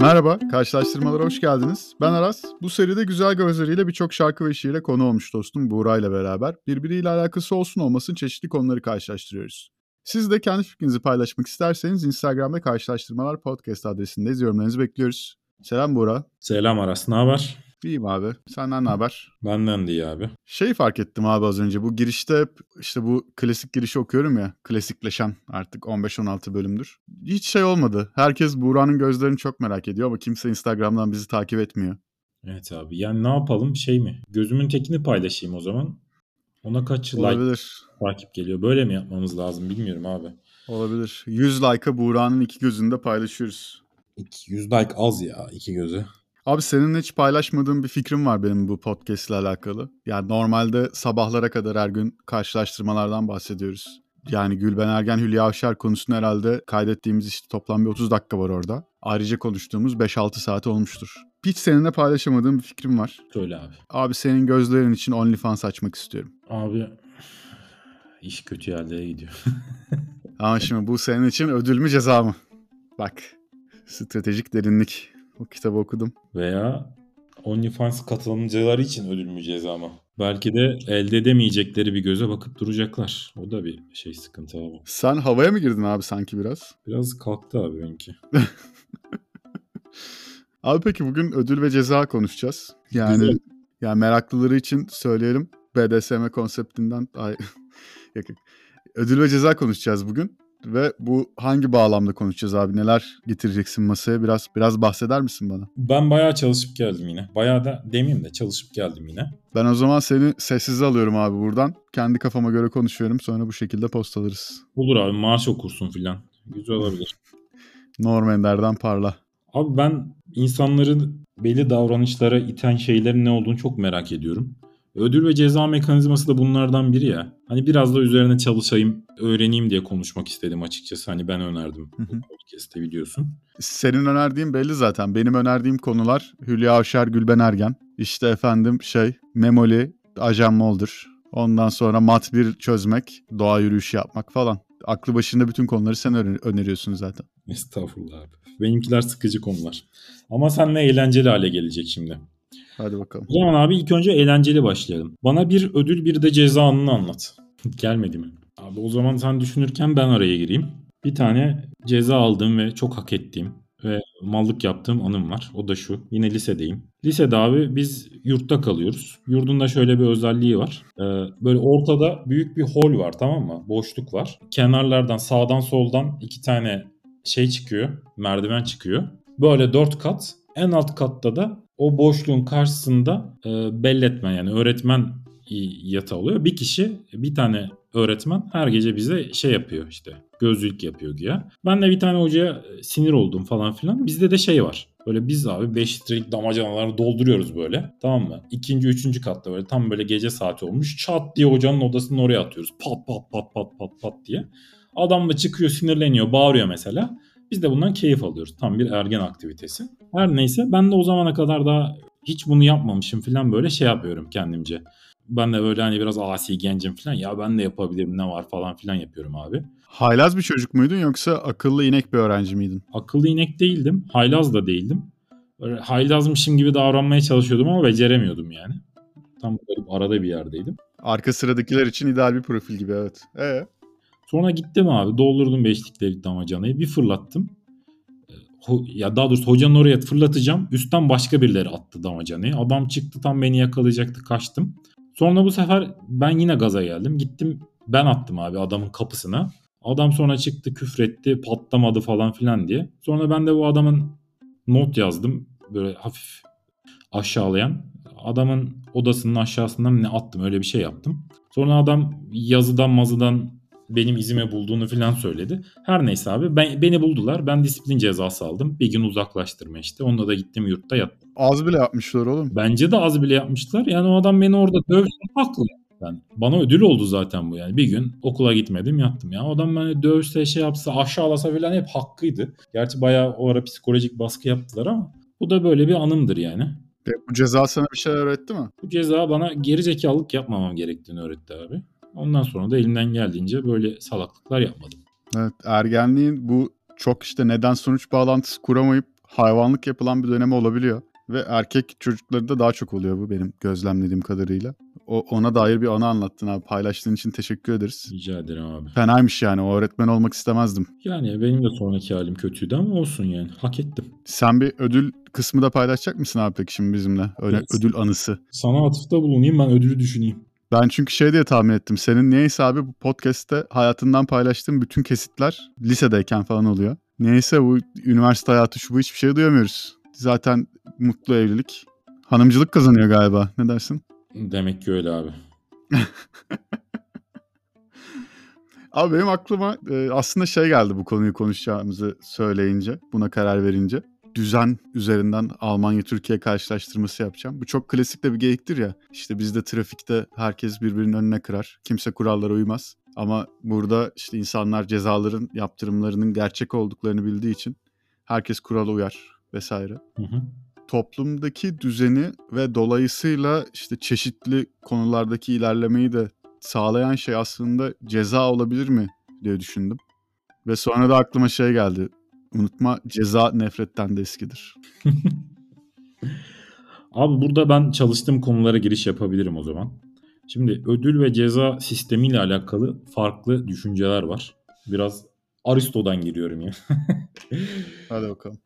Merhaba, Karşılaştırmalara hoş geldiniz. Ben Aras. Bu seride güzel gözleriyle birçok şarkı ve şiirle konu olmuş dostum Buğra ile beraber. Birbiriyle alakası olsun olmasın çeşitli konuları karşılaştırıyoruz. Siz de kendi fikrinizi paylaşmak isterseniz Instagram'da Karşılaştırmalar Podcast adresindeyiz. Yorumlarınızı bekliyoruz. Selam Buğra. Selam Aras, ne haber? İyiyim abi. Senden ne haber? Benden de iyi abi. Şey fark ettim abi az önce. Bu girişte işte bu klasik girişi okuyorum ya. Klasikleşen artık 15-16 bölümdür. Hiç şey olmadı. Herkes Buğra'nın gözlerini çok merak ediyor ama kimse Instagram'dan bizi takip etmiyor. Evet abi. Yani ne yapalım? Şey mi? Gözümün tekini paylaşayım o zaman. Ona kaç like takip geliyor? Böyle mi yapmamız lazım? Bilmiyorum abi. Olabilir. 100 like'a Buğra'nın iki gözünü de paylaşıyoruz. 100 like az ya iki gözü. Abi seninle hiç paylaşmadığım bir fikrim var benim bu podcast ile alakalı. Yani normalde sabahlara kadar her gün karşılaştırmalardan bahsediyoruz. Yani Gülben Ergen, Hülya Avşar konusunu herhalde kaydettiğimiz işte toplam bir 30 dakika var orada. Ayrıca konuştuğumuz 5-6 saat olmuştur. Hiç seninle paylaşamadığım bir fikrim var. Söyle abi. Abi senin gözlerin için OnlyFans açmak istiyorum. Abi iş kötü yerlere gidiyor. Ama şimdi bu senin için ödül mü ceza mı? Bak stratejik derinlik. O kitabı okudum. Veya OnlyFans katılımcıları için ödül mü ceza mı? Belki de elde edemeyecekleri bir göze bakıp duracaklar. O da bir şey sıkıntı abi. Sen havaya mı girdin abi sanki biraz? Biraz kalktı abi benimki. Abi peki bugün ödül ve ceza konuşacağız. Yani meraklıları için söyleyelim. BDSM konseptinden yakın. Ödül ve ceza konuşacağız bugün. Ve bu hangi bağlamda konuşacağız abi? Neler getireceksin masaya? Biraz bahseder misin bana? Ben bayağı çalışıp geldim yine. Bayağı da demeyeyim de çalışıp geldim yine. Ben o zaman seni sessize alıyorum abi buradan. Kendi kafama göre konuşuyorum. Sonra bu şekilde post alırız. Olur abi, marş okursun filan. Güzel olabilir. Norm Ender'den parla. Abi ben insanların belli davranışlara iten şeylerin ne olduğunu çok merak ediyorum. Ödül ve ceza mekanizması da bunlardan biri ya. Hani biraz da üzerine çalışayım, öğreneyim diye konuşmak istedim açıkçası. Hani ben önerdim bu podcast'te biliyorsun. Senin önerdiğin belli zaten. Benim önerdiğim konular Hülya Avşar, Gülben Ergen. İşte efendim Memoli, Ajan Molder. Ondan sonra mat bir çözmek, doğa yürüyüşü yapmak falan. Aklı başında bütün konuları sen öneriyorsun zaten. Estağfurullah abi. Benimkiler sıkıcı konular. Ama seninle eğlenceli hale gelecek şimdi. Hadi bakalım. O zaman abi ilk önce eğlenceli başlayalım. Bana bir ödül bir de ceza anını anlat. Gelmedi mi? Abi o zaman sen düşünürken ben araya gireyim. Bir tane ceza aldığım ve çok hak ettiğim ve mallık yaptığım anım var. O da şu. Yine lisedeyim. Lisede abi biz yurtta kalıyoruz. Yurdun da şöyle bir özelliği var. Böyle ortada büyük bir hol var, tamam mı? Boşluk var. Kenarlardan sağdan soldan iki tane çıkıyor. Merdiven çıkıyor. Böyle 4 kat. En alt katta da o boşluğun karşısında belletmen yani öğretmen yatağı oluyor. Bir kişi, bir tane öğretmen her gece bize yapıyor işte. Gözlülük yapıyor güya. Ben de bir tane hocaya sinir oldum falan filan. Bizde de var. Böyle biz abi 5 litrelik damacanaları dolduruyoruz böyle. Tamam mı? 2. 3. katta böyle tam böyle gece saati olmuş. Çat diye hocanın odasını oraya atıyoruz. Pat pat pat pat pat pat diye. Adam da çıkıyor, sinirleniyor, bağırıyor mesela. Biz de bundan keyif alıyoruz. Tam bir ergen aktivitesi. Her neyse ben de o zamana kadar daha hiç bunu yapmamışım falan böyle yapıyorum kendimce. Ben de böyle hani biraz asi gencim falan, ya ben de yapabilirim ne var falan filan yapıyorum abi. Haylaz bir çocuk muydun yoksa akıllı inek bir öğrenci miydin? Akıllı inek değildim. Haylaz da değildim. Böyle haylazmışım gibi davranmaya çalışıyordum ama beceremiyordum yani. Tam böyle arada bir yerdeydim. Arka sıradakiler için ideal bir profil gibi evet. Sonra gittim abi, doldurdum 5 litrelik damacanayı, bir fırlattım. Ya daha doğrusu hocanın oraya fırlatacağım. Üstten başka birileri attı damacanayı. Adam çıktı, tam beni yakalayacaktı, kaçtım. Sonra bu sefer ben yine gaza geldim. Gittim ben attım abi adamın kapısına. Adam sonra çıktı, küfretti, patlamadı falan filan diye. Sonra ben de bu adamın not yazdım. Böyle hafif aşağılayan. Adamın odasının aşağısından ne attım, öyle bir yaptım. Sonra adam yazıdan mazıdan benim izime bulduğunu filan söyledi. Her neyse abi beni buldular. Ben disiplin cezası aldım. Bir gün uzaklaştırma işte. Onunla da gittim yurtta yattım. Az bile yapmışlar oğlum. Bence de az bile yapmışlar. Yani o adam beni orada dövsün haklı. Yani bana ödül oldu zaten bu yani. Bir gün okula gitmedim yattım ya. O adam beni dövse yapsa aşağılasa filan hep hakkıydı. Gerçi bayağı o ara psikolojik baskı yaptılar ama bu da böyle bir anımdır yani. Peki bu ceza sana bir şey öğretti mi? Bu ceza bana geri zekalık yapmamam gerektiğini öğretti abi. Ondan sonra da elimden geldiğince böyle salaklıklar yapmadım. Evet, ergenliğin bu çok neden sonuç bağlantısı kuramayıp hayvanlık yapılan bir döneme olabiliyor. Ve erkek çocukları da daha çok oluyor bu benim gözlemlediğim kadarıyla. Ona dair bir anı anlattın abi. Paylaştığın için teşekkür ederiz. Rica ederim abi. Fenaymış yani. O öğretmen olmak istemezdim. Yani benim de sonraki halim kötüydü ama olsun yani. Hak ettim. Sen bir ödül kısmı da paylaşacak mısın abi peki şimdi bizimle? Öyle evet. Ödül anısı. Sana atıfta bulunayım, ben ödülü düşüneyim. Ben çünkü şey diye tahmin ettim. Senin neyse abi bu podcast'te hayatından paylaştığın bütün kesitler lisedeyken falan oluyor. Neyse bu üniversite hayatı şu bu hiçbir şey duyamıyoruz. Zaten mutlu evlilik. Hanımcılık kazanıyor galiba. Ne dersin? Demek ki öyle abi. Abi benim aklıma aslında şey geldi bu konuyu konuşacağımızı söyleyince, buna karar verince. Düzen üzerinden Almanya-Türkiye karşılaştırması yapacağım. Bu çok klasik de bir geyiktir ya. İşte bizde trafikte herkes birbirinin önüne kırar. Kimse kurallara uymaz. Ama burada işte insanlar cezaların, yaptırımlarının gerçek olduklarını bildiği için herkes kurala uyar. Vesaire. Hı hı. Toplumdaki düzeni ve dolayısıyla işte çeşitli konulardaki ilerlemeyi de sağlayan şey aslında ceza olabilir mi diye düşündüm. Ve sonra da aklıma şey geldi. Unutma, ceza nefretten de eskidir. Abi burada ben çalıştığım konulara giriş yapabilirim o zaman. Şimdi ödül ve ceza sistemiyle alakalı farklı düşünceler var. Biraz Aristo'dan giriyorum ya. Hadi bakalım.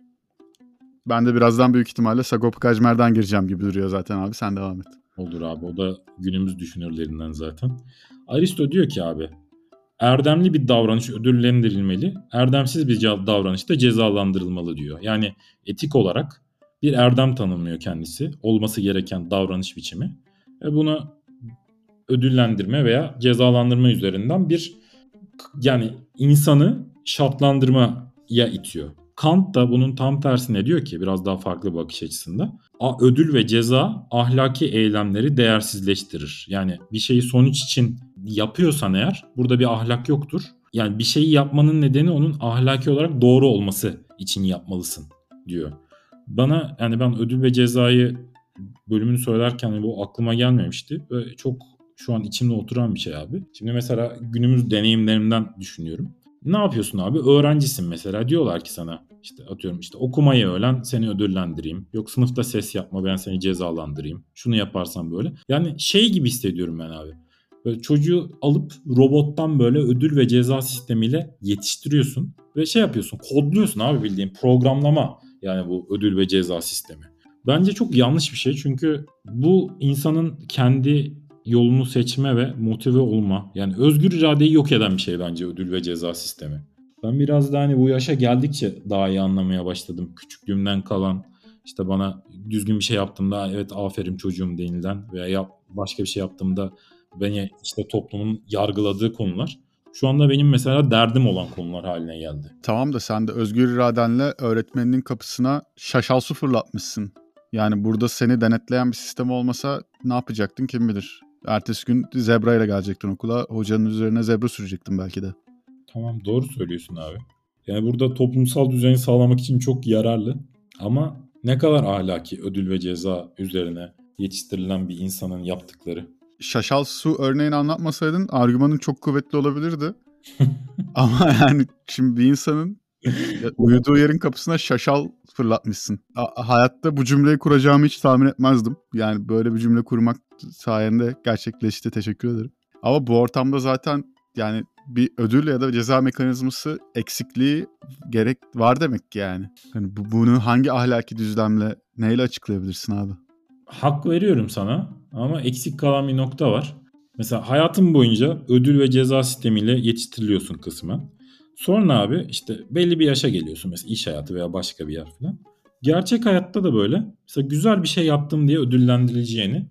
Ben de birazdan büyük ihtimalle Sagop Kajmer'den gireceğim gibi duruyor zaten abi. Sen devam et. Olur abi. O da günümüz düşünürlerinden zaten. Aristo diyor ki abi, erdemli bir davranış ödüllendirilmeli, erdemsiz bir davranış da cezalandırılmalı diyor. Yani etik olarak bir erdem tanımlıyor kendisi. Olması gereken davranış biçimi. Ve bunu ödüllendirme veya cezalandırma üzerinden bir yani insanı şartlandırmaya itiyor. Kant da bunun tam tersine diyor ki biraz daha farklı bakış açısında. Ödül ve ceza ahlaki eylemleri değersizleştirir. Yani bir şeyi sonuç için yapıyorsan eğer burada bir ahlak yoktur. Yani bir şeyi yapmanın nedeni onun ahlaki olarak doğru olması için yapmalısın diyor. Bana yani ben ödül ve cezayı bölümünü söylerken bu aklıma gelmemişti. Ve çok şu an içimde oturan bir şey abi. Şimdi mesela günümüz deneyimlerimden düşünüyorum. Ne yapıyorsun abi? Öğrencisin mesela. Diyorlar ki sana işte atıyorum işte okumayı öğren seni ödüllendireyim. Yok sınıfta ses yapma ben seni cezalandırayım. Şunu yaparsan böyle. Yani şey gibi hissediyorum ben abi. Böyle çocuğu alıp robottan böyle ödül ve ceza sistemiyle yetiştiriyorsun. Ve şey yapıyorsun, kodluyorsun abi, bildiğin programlama. Yani bu ödül ve ceza sistemi. Bence çok yanlış bir şey çünkü bu insanın kendi yolunu seçme ve motive olma, yani özgür iradeyi yok eden bir şey bence ödül ve ceza sistemi. Ben biraz da bu yaşa geldikçe daha iyi anlamaya başladım. Küçüklüğümden kalan işte bana düzgün bir şey yaptığımda evet aferin çocuğum denilen veya başka bir şey yaptığımda beni işte toplumun yargıladığı konular. Şu anda benim mesela derdim olan konular haline geldi. Tamam da sen de özgür iradenle öğretmeninin kapısına şaşal su fırlatmışsın. Yani burada seni denetleyen bir sistem olmasa ne yapacaktın kim bilir. Ertesi gün zebra ile gelecektin okula. Hocanın üzerine zebra sürecektin belki de. Tamam, doğru söylüyorsun abi. Yani burada toplumsal düzeni sağlamak için çok yararlı. Ama ne kadar ahlaki ödül ve ceza üzerine yetiştirilen bir insanın yaptıkları. Şaşal su örneğini anlatmasaydın argümanın çok kuvvetli olabilirdi. Ama yani şimdi bir insanın uyuduğu yerin kapısına şaşal fırlatmışsın. Hayatta bu cümleyi kuracağımı hiç tahmin etmezdim. Yani böyle bir cümle kurmak sayende gerçekleşti. Teşekkür ederim. Ama bu ortamda zaten yani bir ödül ya da ceza mekanizması eksikliği gerek var demek ki yani. Hani bunu hangi ahlaki düzlemle neyle açıklayabilirsin abi? Hak veriyorum sana ama eksik kalan bir nokta var. Mesela hayatın boyunca ödül ve ceza sistemiyle yetiştiriliyorsun kısmen. Sonra abi işte belli bir yaşa geliyorsun mesela iş hayatı veya başka bir yer falan. Gerçek hayatta da böyle mesela güzel bir şey yaptım diye ödüllendirileceğini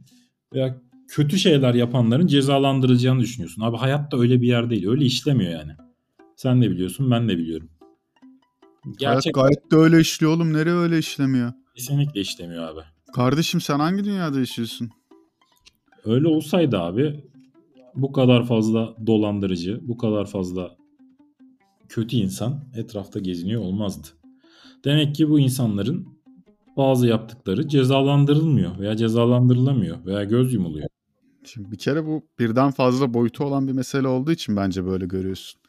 veya kötü şeyler yapanların cezalandırılacağını düşünüyorsun. Abi hayatta öyle bir yer değil, öyle işlemiyor yani. Sen de biliyorsun, ben de biliyorum. Gerçek hayat gayet de öyle işliyor oğlum, nereye öyle işlemiyor? Kesinlikle işlemiyor abi. Kardeşim sen hangi dünyada yaşıyorsun? Öyle olsaydı abi bu kadar fazla dolandırıcı, bu kadar fazla kötü insan etrafta geziniyor olmazdı. Demek ki bu insanların bazı yaptıkları cezalandırılmıyor veya cezalandırılamıyor veya göz yumuluyor. Şimdi bir kere bu birden fazla boyutu olan bir mesele olduğu için bence böyle görüyorsun.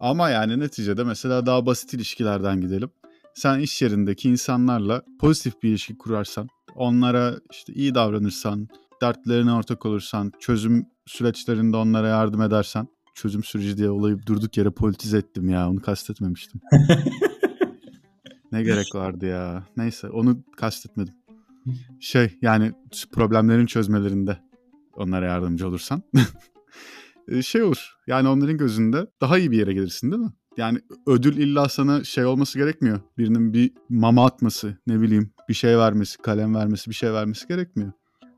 Ama yani neticede mesela daha basit ilişkilerden gidelim. Sen iş yerindeki insanlarla pozitif bir ilişki kurarsan, onlara işte iyi davranırsan, dertlerine ortak olursan, çözüm süreçlerinde onlara yardım edersen, çözüm süreci diye olayı durduk yere politize ettim ya, onu kastetmemiştim. Ne gerek vardı ya. Neyse, onu kastetmedim. Yani problemlerin çözmelerinde onlara yardımcı olursan olur. Yani onların gözünde daha iyi bir yere gelirsin, değil mi? Yani ödül illa sana olması gerekmiyor. Birinin bir mama atması, ne bileyim, bir şey vermesi, kalem vermesi, bir şey vermesi gerekmiyor.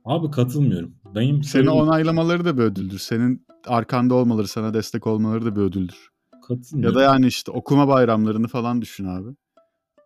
Abi katılmıyorum. Seni onaylamaları da bir ödüldür. Senin arkanda olmaları, sana destek olmaları da bir ödüldür. Katılmıyorum. Ya da yani işte okuma bayramlarını falan düşün abi.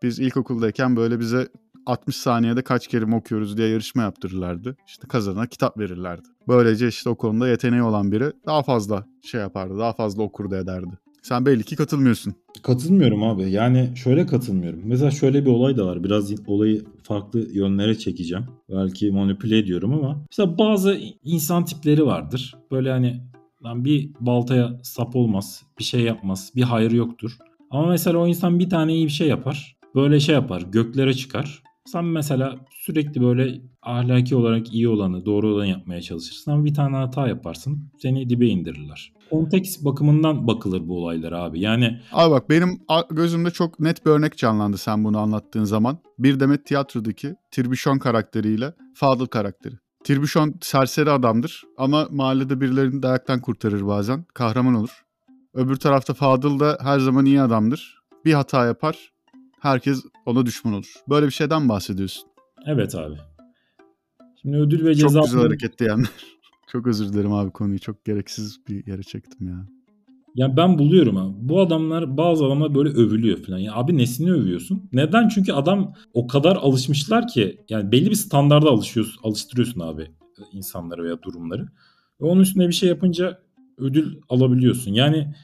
Biz ilkokuldayken böyle bize 60 saniyede kaç kelime okuyoruz diye yarışma yaptırırlardı. İşte kazanana kitap verirlerdi. Böylece işte o konuda yeteneği olan biri daha fazla yapardı, daha fazla okurdu ederdi. Sen belli ki katılmıyorsun. Katılmıyorum abi. Yani şöyle katılmıyorum. Mesela şöyle bir olay da var. Biraz olayı farklı yönlere çekeceğim. Belki manipüle ediyorum ama. Mesela bazı insan tipleri vardır. Böyle hani bir baltaya sap olmaz, bir şey yapmaz, bir hayrı yoktur. Ama mesela o insan bir tane iyi bir şey yapar. Böyle yapar, göklere çıkar. Sen mesela sürekli böyle ahlaki olarak iyi olanı, doğru olanı yapmaya çalışırsın ama bir tane hata yaparsın, seni dibe indirirler. Konteks bakımından bakılır bu olaylar abi. Yani abi bak, benim gözümde çok net bir örnek canlandı sen bunu anlattığın zaman. Bir Demet Tiyatro'daki Tirbüşon karakteriyle Fadıl karakteri. Tirbüşon serseri adamdır ama mahallede birilerini dayaktan kurtarır bazen. Kahraman olur. Öbür tarafta Fadıl da her zaman iyi adamdır. Bir hata yapar, herkes ona düşman olur. Böyle bir şeyden bahsediyorsun. Evet abi. Şimdi ödül ve ceza... Çok güzel hareket diyenler. Çok özür dilerim abi, konuyu çok gereksiz bir yere çektim ya. Ya ben buluyorum ha. Bu adamlar, bazı adamlar böyle övülüyor falan. Ya abi nesini övüyorsun? Neden? Çünkü adam o kadar alışmışlar ki. Yani belli bir standarda alıştırıyorsun abi insanları veya durumları. Ve onun üstüne bir şey yapınca ödül alabiliyorsun. Yani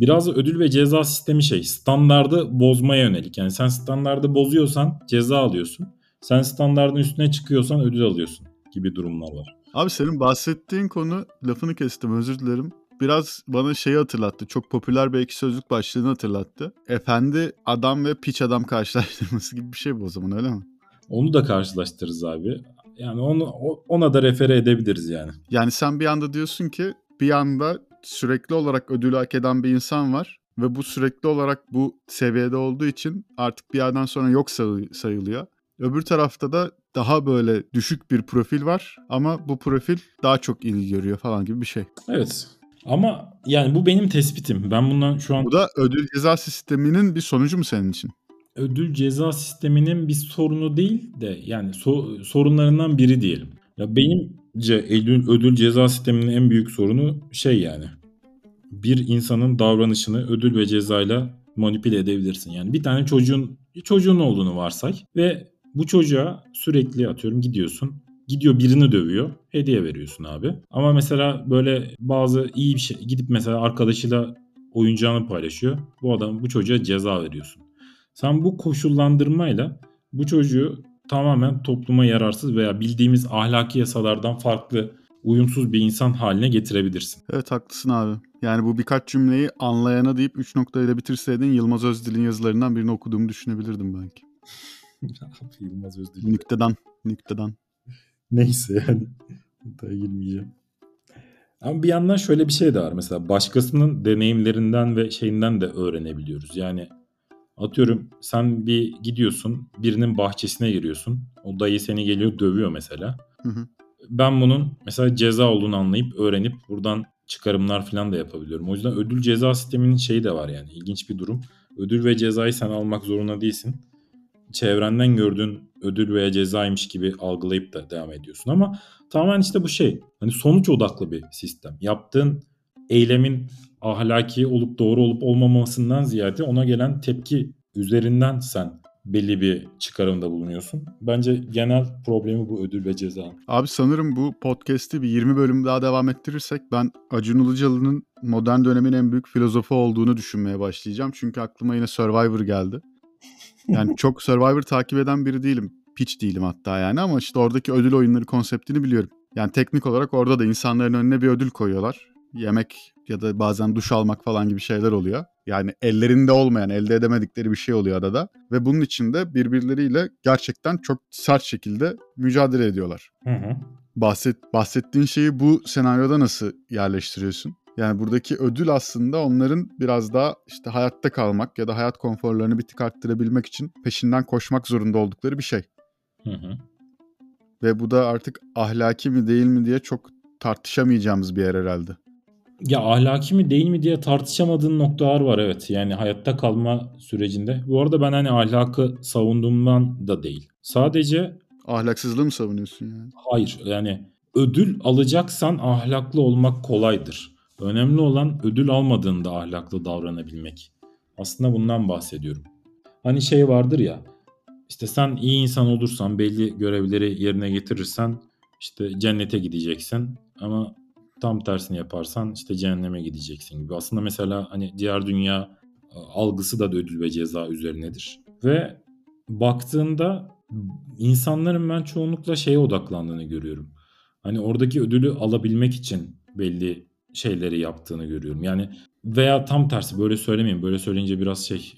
biraz da ödül ve ceza sistemi standardı bozmaya yönelik. Yani sen standardı bozuyorsan ceza alıyorsun. Sen standardın üstüne çıkıyorsan ödül alıyorsun gibi durumlar var. Abi senin bahsettiğin konu, lafını kestim özür dilerim. Biraz bana hatırlattı. Çok popüler bir ekşi sözlük başlığını hatırlattı. Efendi adam ve piç adam karşılaştırması gibi bir şey bu o zaman, öyle mi? Onu da karşılaştırırız abi. Yani ona da refere edebiliriz yani. Yani sen bir anda diyorsun ki, bir anda sürekli olarak ödülü hak eden bir insan var ve bu sürekli olarak bu seviyede olduğu için artık bir yerden sonra yok sayılıyor. Öbür tarafta da daha böyle düşük bir profil var ama bu profil daha çok ilgi görüyor falan gibi bir şey. Evet. Ama yani bu benim tespitim. Ben bundan şu an... Bu da ödül ceza sisteminin bir sonucu mu senin için? Ödül ceza sisteminin bir sorunu değil de yani sorunlarından biri diyelim. Ya benimce ödül ceza sisteminin en büyük sorunu yani. Bir insanın davranışını ödül ve cezayla manipüle edebilirsin. Yani bir tane çocuğun olduğunu varsay ve bu çocuğa sürekli gidiyorsun. Gidiyor birini dövüyor. Hediye veriyorsun abi. Ama mesela böyle bazı iyi bir şey gidip mesela arkadaşıyla oyuncağını paylaşıyor. Bu çocuğa ceza veriyorsun. Sen bu koşullandırmayla bu çocuğu tamamen topluma yararsız veya bildiğimiz ahlaki yasalardan farklı, uyumsuz bir insan haline getirebilirsin. Evet haklısın abi. Yani bu birkaç cümleyi anlayana deyip 3 noktayla bitirseydin Yılmaz Özdil'in yazılarından birini okuduğumu düşünebilirdim belki. Yılmaz Özdil. Nükteden. Neyse yani. Detaya girmeyeceğim. Ama bir yandan şöyle bir şey de var. Mesela başkasının deneyimlerinden ve şeyinden de öğrenebiliyoruz. Yani atıyorum sen bir gidiyorsun, birinin bahçesine giriyorsun. O dayı seni geliyor dövüyor mesela. Hı hı. Ben bunun mesela ceza olduğunu anlayıp öğrenip buradan çıkarımlar falan da yapabiliyorum. O yüzden ödül ceza sisteminin de var yani. İlginç bir durum. Ödül ve cezayı sen almak zorunda değilsin. Çevrenden gördüğün ödül veya cezaymış gibi algılayıp da devam ediyorsun. Ama tamamen bu hani sonuç odaklı bir sistem. Yaptığın eylemin ahlaki olup doğru olup olmamasından ziyade ona gelen tepki üzerinden sen belli bir çıkarımda bulunuyorsun. Bence genel problemi bu ödül ve ceza. Abi sanırım bu podcast'i bir 20 bölüm daha devam ettirirsek ben Acun Ilıcalı'nın modern dönemin en büyük filozofu olduğunu düşünmeye başlayacağım. Çünkü aklıma yine Survivor geldi. Yani çok Survivor takip eden biri değilim. Piç değilim hatta yani ama oradaki ödül oyunları konseptini biliyorum. Yani teknik olarak orada da insanların önüne bir ödül koyuyorlar. Yemek ya da bazen duş almak falan gibi şeyler oluyor. Yani ellerinde olmayan, elde edemedikleri bir şey oluyor adada. Ve bunun için de birbirleriyle gerçekten çok sert şekilde mücadele ediyorlar. Hı hı. Bahsettiğin şeyi bu senaryoda nasıl yerleştiriyorsun? Yani buradaki ödül aslında onların biraz daha işte hayatta kalmak ya da hayat konforlarını bir tık arttırabilmek için peşinden koşmak zorunda oldukları bir şey. Hı hı. Ve bu da artık ahlaki mi değil mi diye çok tartışamayacağımız bir yer herhalde. Ya ahlaki mi değil mi diye tartışamadığın noktalar var, evet. Yani hayatta kalma sürecinde. Bu arada ben hani ahlakı savunduğumdan da değil. Sadece... Ahlaksızlığı mı savunuyorsun yani? Hayır, yani ödül alacaksan ahlaklı olmak kolaydır. Önemli olan ödül almadığında ahlaklı davranabilmek. Aslında bundan bahsediyorum. Hani şey vardır ya, işte sen iyi insan olursan, belli görevleri yerine getirirsen işte cennete gideceksin ama tam tersini yaparsan işte cehenneme gideceksin gibi. Aslında mesela hani diğer dünya algısı da ödül ve ceza üzerinedir. Ve baktığında insanların ben çoğunlukla şeye odaklandığını görüyorum. Hani oradaki ödülü alabilmek için belli şeyleri yaptığını görüyorum. Yani veya tam tersi, böyle söylemeyeyim. Böyle söyleyince biraz şey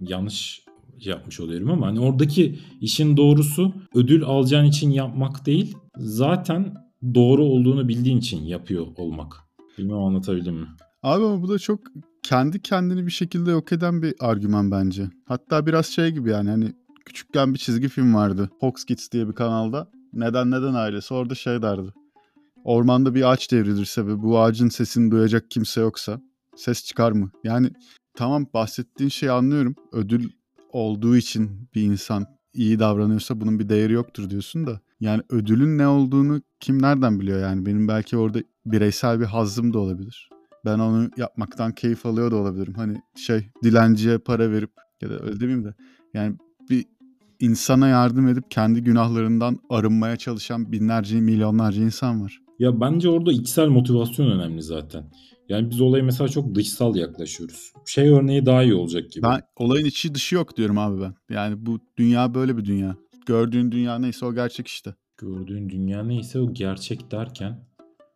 yanlış yapmış oluyorum ama hani oradaki işin doğrusu ödül alacağın için yapmak değil. Zaten doğru olduğunu bildiğin için yapıyor olmak. Bilmem anlatabildim mi? Abi ama bu da çok kendi kendini bir şekilde yok eden bir argüman bence. Hatta biraz şey gibi yani hani küçükken bir çizgi film vardı. Fox Kids diye bir kanalda. Neden ailesi orada şey derdi. Ormanda bir ağaç devrilirse ve bu ağacın sesini duyacak kimse yoksa ses çıkar mı? Yani tamam, bahsettiğin şeyi anlıyorum. Ödül olduğu için bir insan iyi davranıyorsa bunun bir değeri yoktur diyorsun da. Yani ödülün ne olduğunu kim nereden biliyor yani? Benim belki orada bireysel bir hazzım da olabilir. Ben onu yapmaktan keyif alıyor da olabilirim. Hani şey, dilenciye para verip ya da öyle demeyeyim de. Yani bir insana yardım edip kendi günahlarından arınmaya çalışan binlerce, milyonlarca insan var. Ya bence orada içsel motivasyon önemli zaten. Yani biz olaya mesela çok dışsal yaklaşıyoruz. Şey örneği daha iyi olacak gibi. Ben olayın içi dışı yok diyorum abi ben. Yani bu dünya böyle bir dünya. Gördüğün dünya neyse o gerçek işte. Gördüğün dünya neyse o gerçek derken?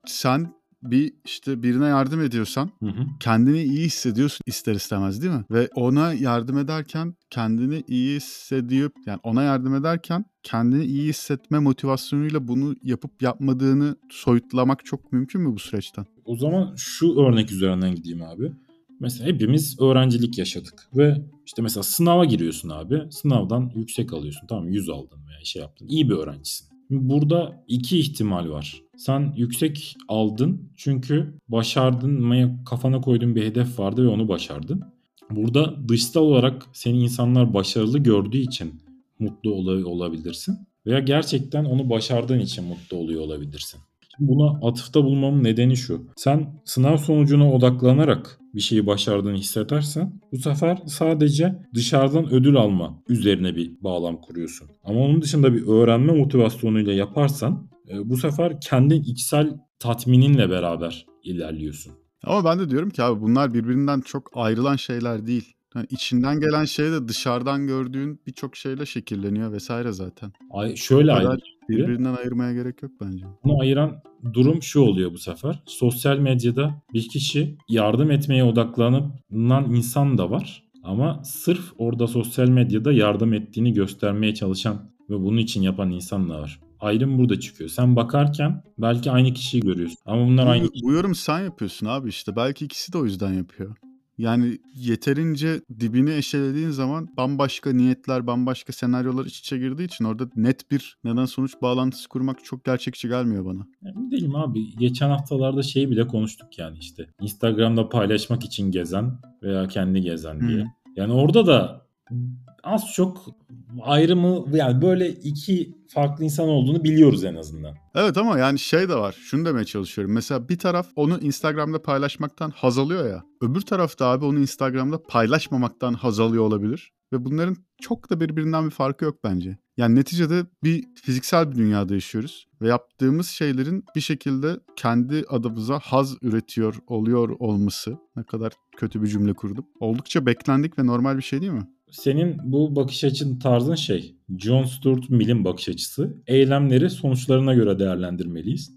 Sen bir işte birine yardım ediyorsan, hı hı, kendini iyi hissediyorsun ister istemez değil mi? Ve ona yardım ederken kendini iyi hissediyor. Yani ona yardım ederken kendini iyi hissetme motivasyonuyla bunu yapıp yapmadığını soyutlamak çok mümkün mü bu süreçten? O zaman şu örnek üzerinden gideyim abi. Mesela hepimiz öğrencilik yaşadık ve işte mesela sınava giriyorsun abi. Sınavdan yüksek alıyorsun, tamam mı? 100 aldın veya şey yaptın. İyi bir öğrencisin. Burada iki ihtimal var. Sen yüksek aldın çünkü başardın, kafana koyduğun bir hedef vardı ve onu başardın. Burada dışsal olarak seni insanlar başarılı gördüğü için mutlu olabilirsin. Veya gerçekten onu başardığın için mutlu oluyor olabilirsin. Buna atıfta bulmamın nedeni şu. Sen sınav sonucuna odaklanarak bir şeyi başardığını hissedersen bu sefer sadece dışarıdan ödül alma üzerine bir bağlam kuruyorsun. Ama onun dışında bir öğrenme motivasyonuyla yaparsan bu sefer kendi içsel tatmininle beraber ilerliyorsun. Ama ben de diyorum ki abi bunlar birbirinden çok ayrılan şeyler değil. Yani içinden gelen şey de dışarıdan gördüğün birçok şeyle şekilleniyor vesaire zaten. Şöyle ayrı. Birbirinden ayırmaya gerek yok bence. Bunu ayıran durum şu oluyor bu sefer. Sosyal medyada bir kişi yardım etmeye odaklanan insan da var. Ama sırf orada sosyal medyada yardım ettiğini göstermeye çalışan ve bunun için yapan insan da var. Ayrım burada çıkıyor. Sen bakarken belki aynı kişiyi görüyorsun. Ama bunlar aynı kişi. Bu yorum sen yapıyorsun abi işte. Belki ikisi de o yüzden yapıyor. Yani yeterince dibini eşelediğin zaman bambaşka niyetler, bambaşka senaryolar iç içe girdiği için orada net bir neden sonuç bağlantısı kurmak çok gerçekçi gelmiyor bana. Emin değilim abi. Geçen haftalarda şeyi bile konuştuk yani işte. Instagram'da paylaşmak için gezen veya kendi gezen diye. Hı. Yani orada da az çok ayrımı, yani böyle iki farklı insan olduğunu biliyoruz en azından. Evet ama yani şey de var. Şunu demeye çalışıyorum. Mesela bir taraf onu Instagram'da paylaşmaktan haz alıyor ya. Öbür tarafta abi onu Instagram'da paylaşmamaktan haz alıyor olabilir. Ve bunların çok da birbirinden bir farkı yok bence. Yani neticede bir fiziksel bir dünyada yaşıyoruz. Ve yaptığımız şeylerin bir şekilde kendi adımıza haz üretiyor, oluyor olması. Ne kadar kötü bir cümle kurdum. Oldukça beklendik ve normal bir şey değil mi? Senin bu bakış açın tarzın şey, John Stuart Mill'in bakış açısı. Eylemleri sonuçlarına göre değerlendirmeliyiz.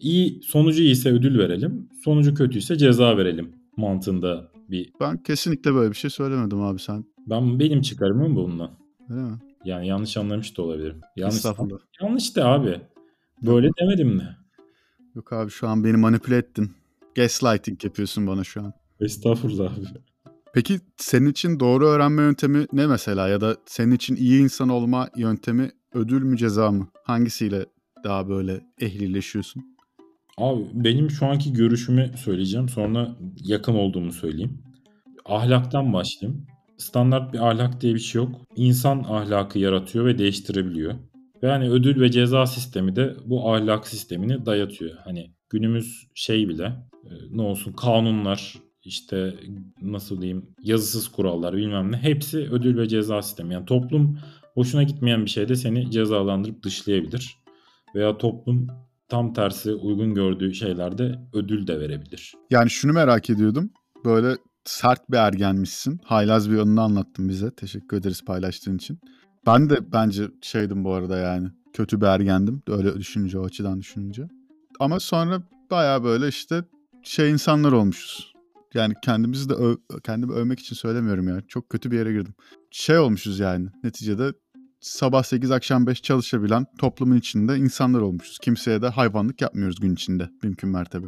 İyi, sonucu iyiyse ödül verelim, sonucu kötüyse ceza verelim mantığında bir... Ben kesinlikle böyle bir şey söylemedim abi sen. Benim çıkarımım bundan. Öyle mi? Yani yanlış anlamış da olabilirim. Yanlış da abi. Böyle demedim de. Yok abi, şu an beni manipüle ettin. Gaslighting yapıyorsun bana şu an. Estağfurullah abi. Peki senin için doğru öğrenme yöntemi ne mesela? Ya da senin için iyi insan olma yöntemi ödül mü ceza mı? Hangisiyle daha böyle ehlileşiyorsun? Abi benim şu anki görüşümü söyleyeceğim. Sonra yakın olduğumu söyleyeyim. Ahlaktan başlayayım. Standart bir ahlak diye bir şey yok. İnsan ahlakı yaratıyor ve değiştirebiliyor. Ve hani ödül ve ceza sistemi de bu ahlak sistemini dayatıyor. Hani günümüz şey bile ne olsun, kanunlar, işte nasıl diyeyim, yazısız kurallar, bilmem ne, hepsi ödül ve ceza sistemi. Yani toplum hoşuna gitmeyen bir şeyde seni cezalandırıp dışlayabilir. Veya toplum tam tersi uygun gördüğü şeylerde ödül de verebilir. Yani şunu merak ediyordum. Böyle sert bir ergenmişsin. Haylaz bir yanını anlattın bize. Teşekkür ederiz paylaştığın için. Ben de bence şeydim bu arada yani. Kötü bir ergendim. Öyle düşününce, o açıdan düşününce. Ama sonra bayağı böyle işte şey insanlar olmuşuz. Yani kendimizi de kendimi övmek için söylemiyorum ya. Çok kötü bir yere girdim. Şey olmuşuz yani. Neticede sabah 8 akşam 5 çalışabilen toplumun içinde insanlar olmuşuz. Kimseye de hayvanlık yapmıyoruz gün içinde mümkün mertebe.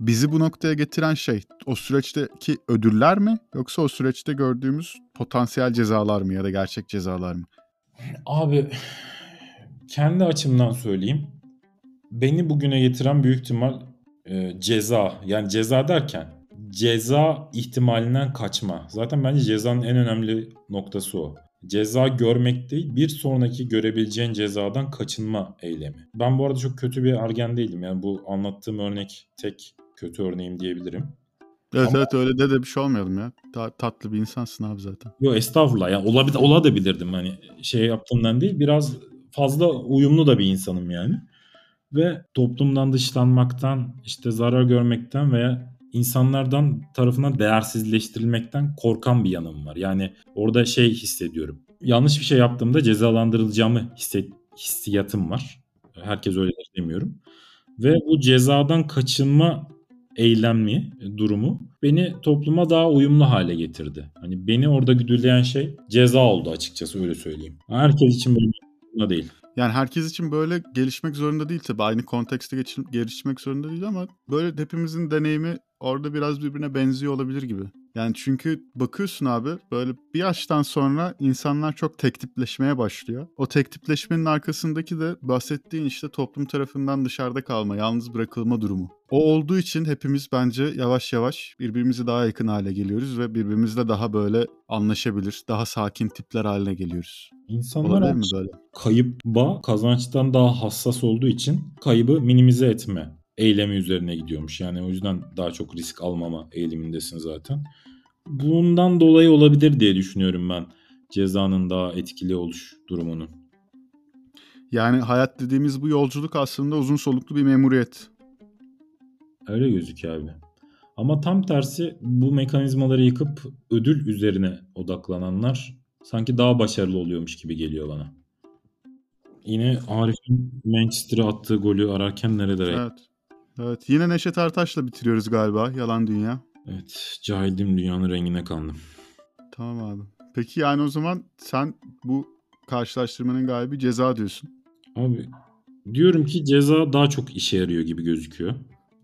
Bizi bu noktaya getiren şey o süreçteki ödüller mi, yoksa o süreçte gördüğümüz potansiyel cezalar mı ya da gerçek cezalar mı? Abi kendi açımdan söyleyeyim. Beni bugüne getiren büyük ihtimal ceza. Yani ceza derken ceza ihtimalinden kaçma. Zaten bence cezanın en önemli noktası o. Ceza görmek değil, bir sonraki görebileceğin cezadan kaçınma eylemi. Ben bu arada çok kötü bir ergen değildim. Yani bu anlattığım örnek tek kötü örneğim diyebilirim. Evet. Ama... evet, öyle de bir şey olmayalım ya. Tatlı bir insansın abi zaten. Yok estağfurullah ya, olabilirdim hani şey yaptığımdan değil, biraz fazla uyumlu da bir insanım yani. Ve toplumdan dışlanmaktan, işte zarar görmekten veya insanlardan tarafından değersizleştirilmekten korkan bir yanım var. Yani orada şey hissediyorum. Yanlış bir şey yaptığımda cezalandırılacağımı hissiyatım var. Herkes öyle demiyorum. Ve bu cezadan kaçınma eylemi, durumu beni topluma daha uyumlu hale getirdi. Hani beni orada güdüleyen şey ceza oldu açıkçası, öyle söyleyeyim. Herkes için böyle değil. Yani herkes için böyle gelişmek zorunda değil tabii. Aynı kontekste gelişmek zorunda değil ama böyle hepimizin deneyimi orada biraz birbirine benziyor olabilir gibi. Yani çünkü bakıyorsun abi, böyle bir yaştan sonra insanlar çok tek tipleşmeye başlıyor. O tek tipleşmenin arkasındaki de bahsettiğin işte toplum tarafından dışarıda kalma, yalnız bırakılma durumu. O olduğu için hepimiz bence yavaş yavaş birbirimize daha yakın hale geliyoruz ve birbirimizle daha böyle anlaşabilir, daha sakin tipler haline geliyoruz. İnsanlar kayıp bağ kazançtan daha hassas olduğu için kaybı minimize etme eylemi üzerine gidiyormuş. Yani o yüzden daha çok risk almama eğilimindesin zaten. Bundan dolayı olabilir diye düşünüyorum ben cezanın daha etkili oluş durumunu. Yani hayat dediğimiz bu yolculuk aslında uzun soluklu bir memuriyet. Öyle gözüküyor abi. Ama tam tersi bu mekanizmaları yıkıp ödül üzerine odaklananlar sanki daha başarılı oluyormuş gibi geliyor bana. Yine Arif'in Manchester'a attığı golü ararken nerelere... Evet. Yine Neşet Ertaş'la bitiriyoruz galiba. Yalan Dünya. Evet. Cahildim, dünyanın rengine kandım. Tamam abi. Peki yani o zaman sen bu karşılaştırmanın galibi ceza diyorsun. Abi diyorum ki ceza daha çok işe yarıyor gibi gözüküyor.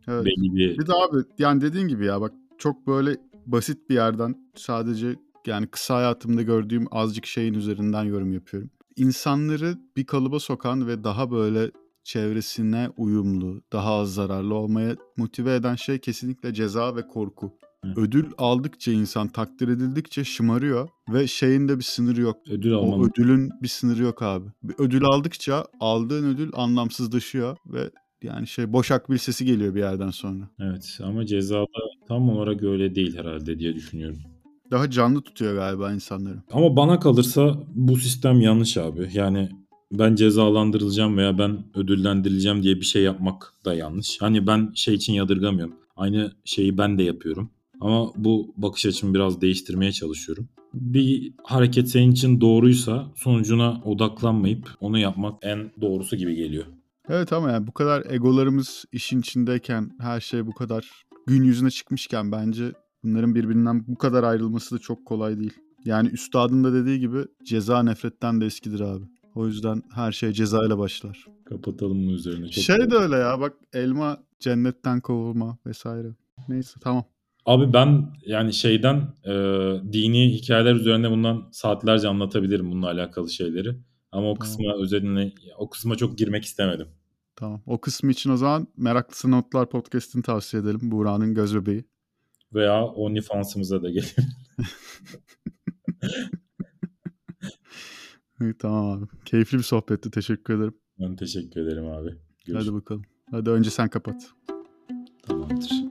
Evet. Bir de abi yani dediğin gibi ya bak, çok böyle basit bir yerden, sadece yani kısa hayatımda gördüğüm azıcık şeyin üzerinden yorum yapıyorum. İnsanları bir kalıba sokan ve daha böyle çevresine uyumlu, daha az zararlı olmaya motive eden şey kesinlikle ceza ve korku. Hı. Ödül aldıkça insan, takdir edildikçe şımarıyor ve şeyin de bir sınırı yok. Ödülün bir sınırı yok abi. Ödül aldıkça aldığın ödül anlamsızlaşıyor ve yani şey, boş akbil sesi geliyor bir yerden sonra. Evet ama cezada tam olarak öyle değil herhalde diye düşünüyorum. Daha canlı tutuyor galiba insanları. Ama bana kalırsa bu sistem yanlış abi. Yani ben cezalandırılacağım veya ben ödüllendirileceğim diye bir şey yapmak da yanlış. Hani ben şey için yadırgamıyorum. Aynı şeyi ben de yapıyorum. Ama bu bakış açımı biraz değiştirmeye çalışıyorum. Bir hareket senin için doğruysa sonucuna odaklanmayıp onu yapmak en doğrusu gibi geliyor. Evet, ama yani bu kadar egolarımız işin içindeyken, her şey bu kadar gün yüzüne çıkmışken bence bunların birbirinden bu kadar ayrılması da çok kolay değil. Yani üstadın da dediği gibi ceza nefretten de eskidir abi. O yüzden her şey cezayla başlar. Kapatalım bu üzerine. Çok şey kolay. De öyle ya, bak, elma cennetten kovulma vesaire. Neyse, tamam. Abi ben yani dini hikayeler üzerinde bundan saatlerce anlatabilirim bununla alakalı şeyleri. Ama o kısma özellikle o kısma çok girmek istemedim. Tamam. O kısmı için o zaman Meraklısı Notlar podcast'ini tavsiye edelim. Buğra'nın göz bebeği. Veya OnlyFans'ımıza da gelin. Tamam abi. Keyifli bir sohbetti. Teşekkür ederim. Ben teşekkür ederim abi. Görüşürüz. Hadi bakalım. Hadi önce sen kapat. Tamamdır.